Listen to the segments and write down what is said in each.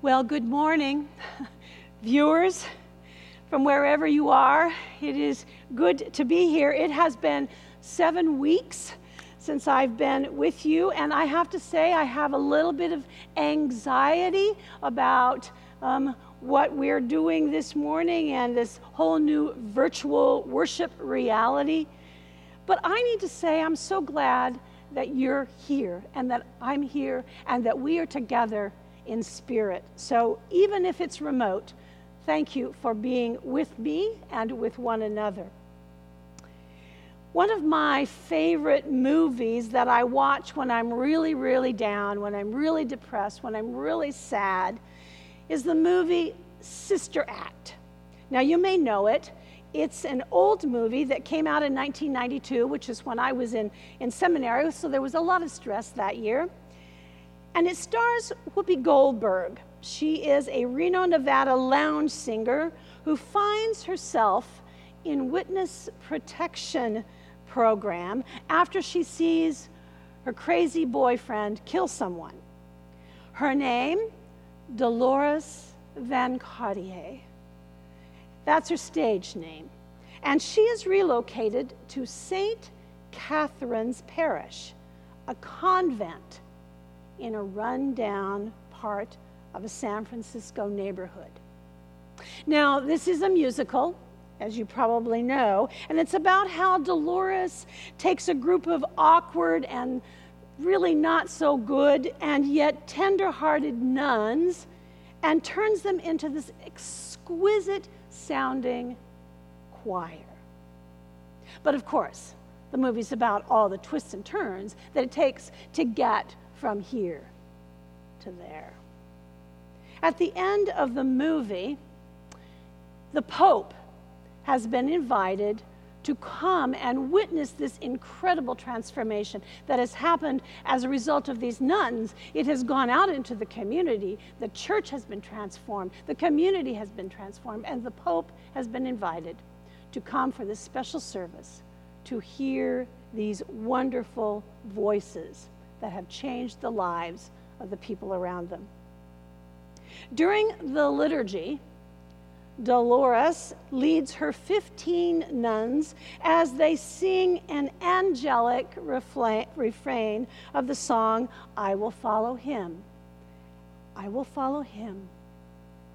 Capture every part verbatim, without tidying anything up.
Well, good morning, viewers from wherever you are. It is good to be here. It has been seven weeks since I've been with you, and I have to say I have a little bit of anxiety about um, what we're doing this morning and this whole new virtual worship reality. But I need to say I'm so glad that you're here and that I'm here and that we are together in spirit. So even if it's remote, thank you for being with me and with one another. One of my favorite movies that I watch when I'm really, really down, when I'm really depressed, when I'm really sad, is the movie Sister Act. Now you may know it. It's an old movie that came out in nineteen ninety-two, which is when I was in, in seminary, so there was a lot of stress that year. And it stars Whoopi Goldberg. She is a Reno, Nevada lounge singer who finds herself in witness protection program after she sees her crazy boyfriend kill someone. Her name, Dolores Van Cartier. That's her stage name. And she is relocated to Saint Catherine's Parish, a convent in a run-down part of a San Francisco neighborhood. Now, this is a musical, as you probably know, and it's about how Dolores takes a group of awkward and really not so good and yet tender-hearted nuns and turns them into this exquisite-sounding choir. But of course, the movie's about all the twists and turns that it takes to get from here to there. At the end of the movie, the Pope has been invited to come and witness this incredible transformation that has happened as a result of these nuns. It has gone out into the community. The church has been transformed. The community has been transformed. And the Pope has been invited to come for this special service to hear these wonderful voices that have changed the lives of the people around them. During the liturgy, Dolores leads her fifteen nuns as they sing an angelic refrain of the song, "I will follow him, I will follow him,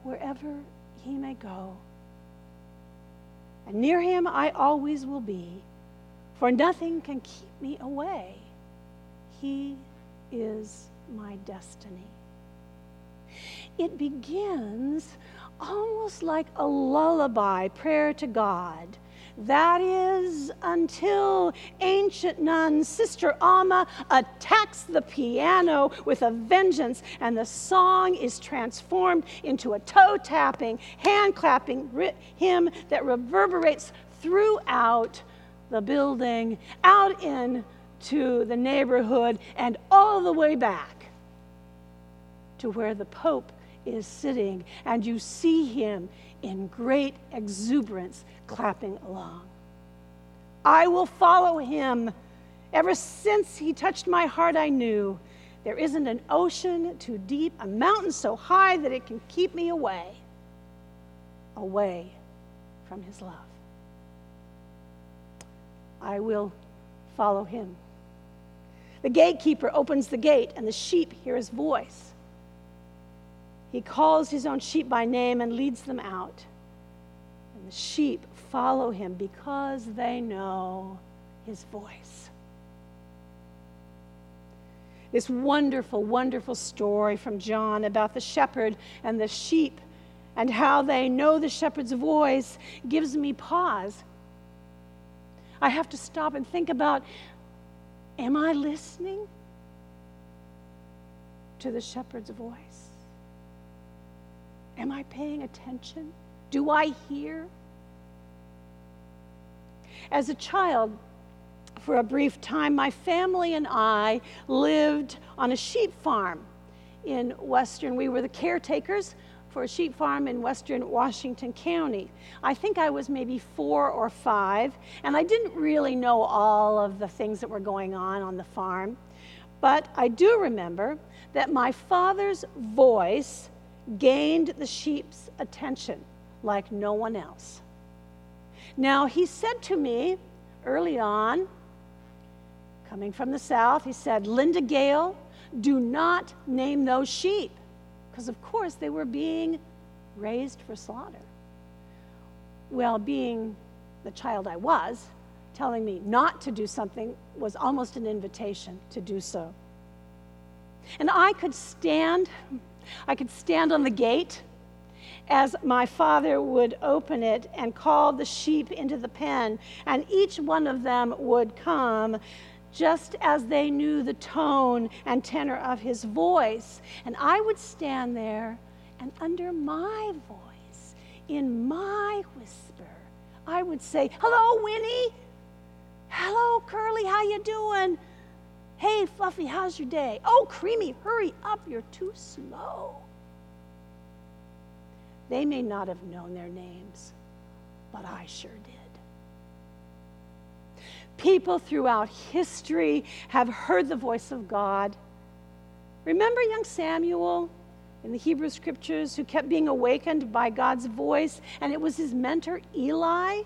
wherever he may go. And near him I always will be, for nothing can keep me away. He is my destiny." It begins almost like a lullaby prayer to God. That is until ancient nun Sister Alma attacks the piano with a vengeance, and the song is transformed into a toe-tapping, hand-clapping hymn that reverberates throughout the building, out in to the neighborhood, and all the way back to where the Pope is sitting, and you see him in great exuberance clapping along. "I will follow him. Ever since he touched my heart, I knew there isn't an ocean too deep, a mountain so high that it can keep me away, away from his love. I will follow him." The gatekeeper opens the gate, and the sheep hear his voice. He calls his own sheep by name and leads them out. And the sheep follow him because they know his voice. This wonderful, wonderful story from John about the shepherd and the sheep and how they know the shepherd's voice gives me pause. I have to stop and think about, am I listening to the shepherd's voice? Am I paying attention? Do I hear? As a child, for a brief time, my family and I lived on a sheep farm in Western. We were the caretakers for a sheep farm in Western Washington County. I think I was maybe four or five, and I didn't really know all of the things that were going on on the farm. But I do remember that my father's voice gained the sheep's attention like no one else. Now, he said to me early on, coming from the south, he said, Linda Gale, do not name those sheep. Because, of course, they were being raised for slaughter. Well, being the child I was, telling me not to do something was almost an invitation to do so. And I could stand, I could stand on the gate as my father would open it and call the sheep into the pen, and each one of them would come just as they knew the tone and tenor of his voice. And I would stand there, and under my voice, in my whisper, I would say, hello, Winnie. Hello, Curly, how you doing? Hey, Fluffy, how's your day? Oh, Creamy, hurry up, you're too slow. They may not have known their names, but I sure did. People throughout history have heard the voice of God. Remember young Samuel in the Hebrew Scriptures, who kept being awakened by God's voice, and it was his mentor, Eli,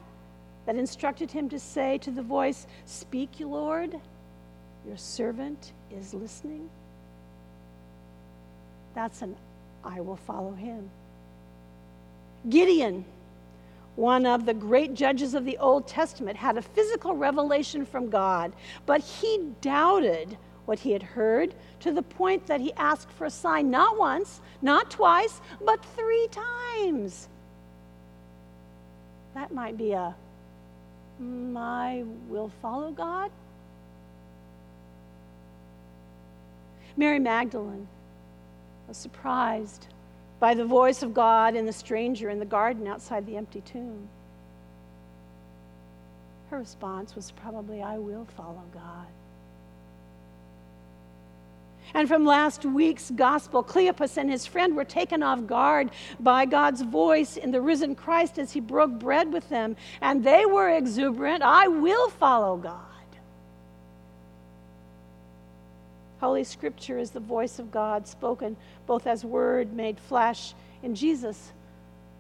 that instructed him to say to the voice, speak, Lord, your servant is listening. That's an I will follow him. Gideon, one of the great judges of the Old Testament, had a physical revelation from God, but he doubted what he had heard to the point that he asked for a sign not once, not twice, but three times. That might be a, mm, I will follow God. Mary Magdalene was surprised by the voice of God and the stranger in the garden outside the empty tomb. Her response was probably, I will follow God. And from last week's gospel, Cleopas and his friend were taken off guard by God's voice in the risen Christ as he broke bread with them, and they were exuberant, I will follow God. Holy Scripture is the voice of God spoken both as Word made flesh in Jesus,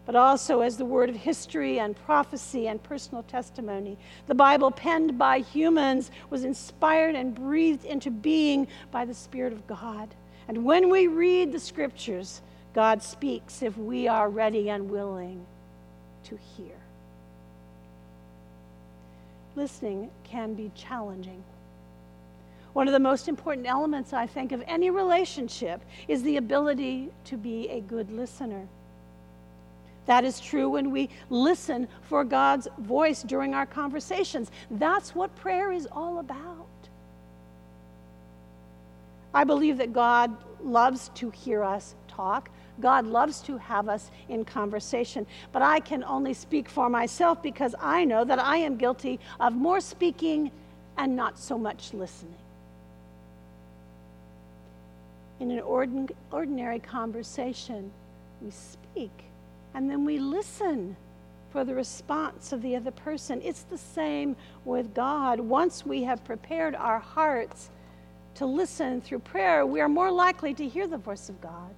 but also as the word of history and prophecy and personal testimony. The Bible, penned by humans, was inspired and breathed into being by the Spirit of God. And when we read the Scriptures, God speaks if we are ready and willing to hear. Listening can be challenging. One of the most important elements, I think, of any relationship is the ability to be a good listener. That is true when we listen for God's voice during our conversations. That's what prayer is all about. I believe that God loves to hear us talk. God loves to have us in conversation. But I can only speak for myself because I know that I am guilty of more speaking and not so much listening. In an ordin- ordinary conversation, we speak, and then we listen for the response of the other person. It's the same with God. Once we have prepared our hearts to listen through prayer, we are more likely to hear the voice of God.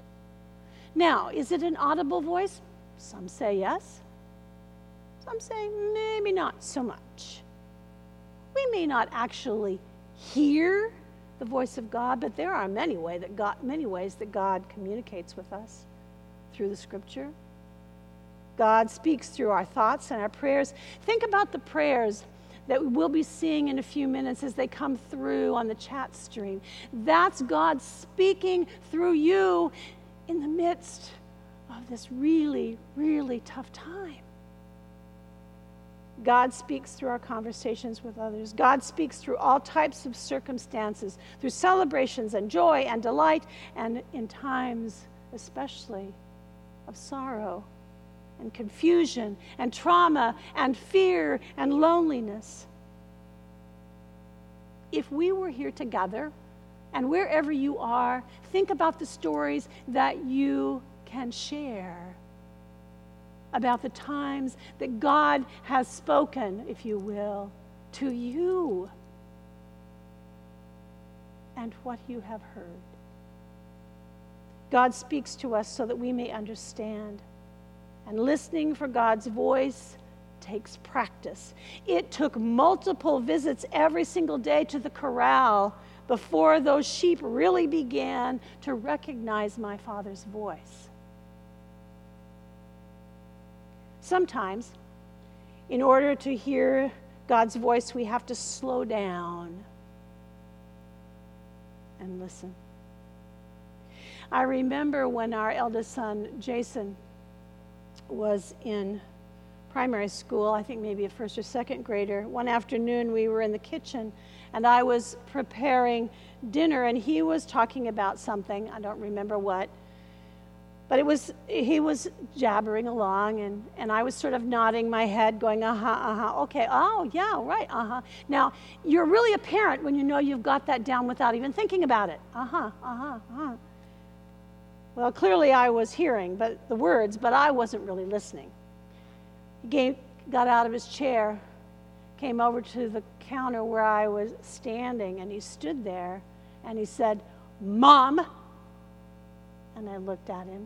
Now, is it an audible voice? Some say yes. Some say maybe not so much. We may not actually hear the voice of God, but there are many way that God, many ways that God communicates with us through the Scripture. God speaks through our thoughts and our prayers. Think about the prayers that we'll be seeing in a few minutes as they come through on the chat stream. That's God speaking through you in the midst of this really, really tough time. God speaks through our conversations with others. God speaks through all types of circumstances, through celebrations and joy and delight, and in times especially of sorrow and confusion and trauma and fear and loneliness. If we were here together, and wherever you are, think about the stories that you can share about the times that God has spoken, if you will, to you and what you have heard. God speaks to us so that we may understand. And listening for God's voice takes practice. It took multiple visits every single day to the corral before those sheep really began to recognize my Father's voice. Sometimes, in order to hear God's voice, we have to slow down and listen. I remember when our eldest son, Jason, was in primary school, I think maybe a first or second grader. One afternoon we were in the kitchen and I was preparing dinner and he was talking about something, I don't remember what, but it was he was jabbering along and, and I was sort of nodding my head going, uh-huh, uh-huh, okay, oh yeah, right, uh-huh. Now, you're really a parent when you know you've got that down without even thinking about it. Uh-huh, uh-huh, uh-huh. Well, clearly I was hearing but the words, but I wasn't really listening. He got out of his chair, came over to the counter where I was standing, and he stood there, and he said, "Mom!" And I looked at him,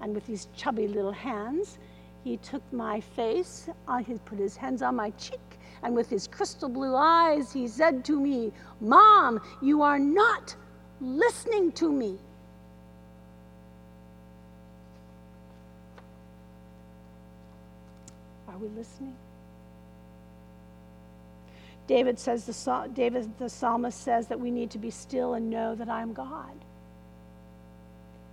and with these chubby little hands, he took my face, uh, he put his hands on my cheek, and with his crystal blue eyes, he said to me, "Mom, you are not listening to me." Are we listening? David says the David the psalmist says that we need to be still and know that I'm God.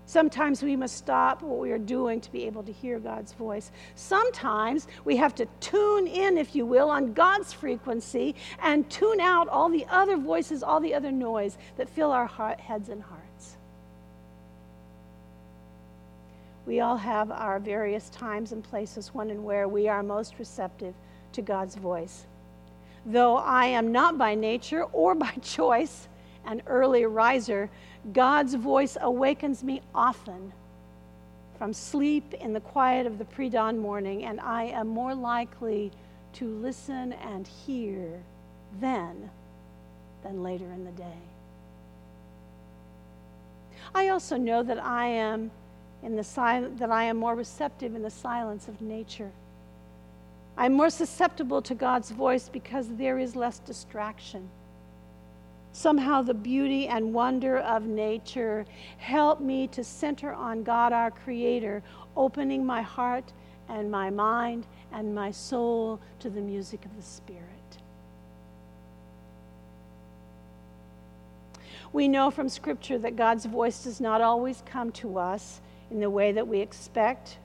Sometimes we must stop what we are doing to be able to hear God's voice. Sometimes we have to tune in, if you will, on God's frequency and tune out all the other voices, all the other noise that fill our heart, heads and hearts. We all have our various times and places when and where we are most receptive to God's voice. Though I am not by nature or by choice an early riser, God's voice awakens me often from sleep in the quiet of the pre-dawn morning, and I am more likely to listen and hear then than later in the day. I also know that I am In the sil- that I am more receptive in the silence of nature. I'm more susceptible to God's voice because there is less distraction. Somehow the beauty and wonder of nature help me to center on God, our Creator, opening my heart and my mind and my soul to the music of the Spirit. We know from Scripture that God's voice does not always come to us in the way that we expect,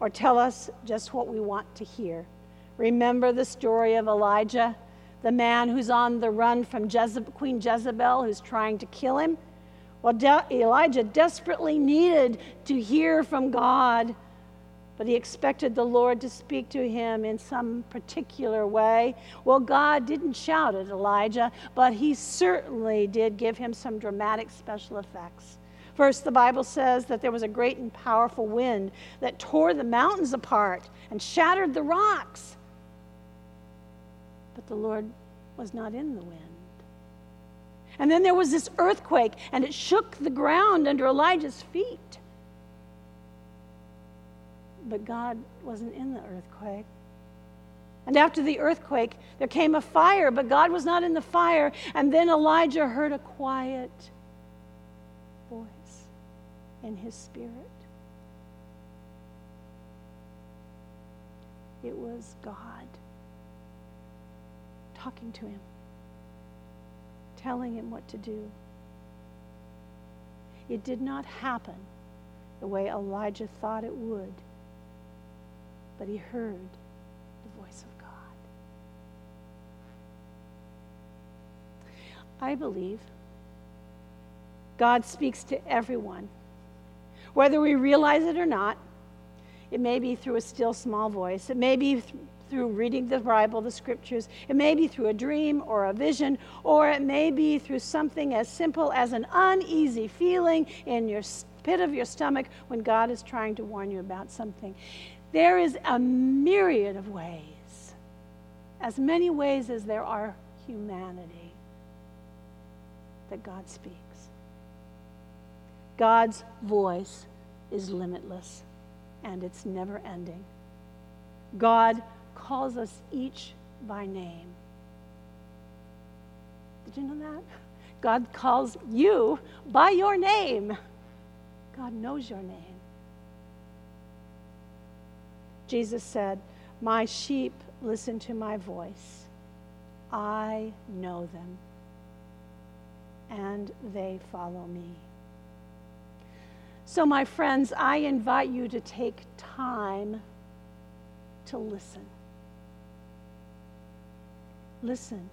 or tell us just what we want to hear. Remember the story of Elijah, the man who's on the run from Jezebel, Queen Jezebel, who's trying to kill him? Well, De- Elijah desperately needed to hear from God, but he expected the Lord to speak to him in some particular way. Well, God didn't shout at Elijah, but he certainly did give him some dramatic special effects. First, the Bible says that there was a great and powerful wind that tore the mountains apart and shattered the rocks. But the Lord was not in the wind. And then there was this earthquake, and it shook the ground under Elijah's feet. But God wasn't in the earthquake. And after the earthquake, there came a fire, but God was not in the fire. And then Elijah heard a quiet voice in his spirit. It was God talking to him, telling him what to do. It did not happen the way Elijah thought it would, but he heard the voice of God. I believe God speaks to everyone, whether we realize it or not. It may be through a still small voice. It may be th- through reading the Bible, the Scriptures. It may be through a dream or a vision, or it may be through something as simple as an uneasy feeling in your pit of your stomach when God is trying to warn you about something. There is a myriad of ways, as many ways as there are humanity, that God speaks. God's voice is limitless and it's never ending. God calls us each by name. Did you know that? God calls you by your name. God knows your name. Jesus said, "My sheep listen to my voice. I know them, and they follow me." So, my friends, I invite you to take time to listen. Listen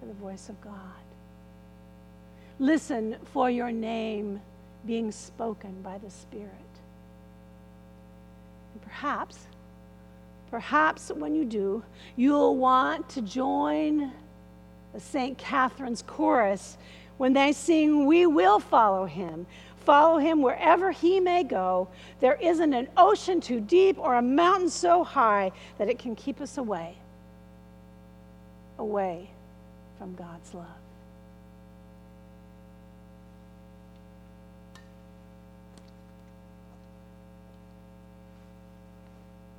for the voice of God. Listen for your name being spoken by the Spirit. And perhaps, perhaps when you do, you'll want to join the Saint Catherine's chorus when they sing, "We will follow him. Follow him wherever he may go. There isn't an ocean too deep or a mountain so high that it can keep us away, away from God's love."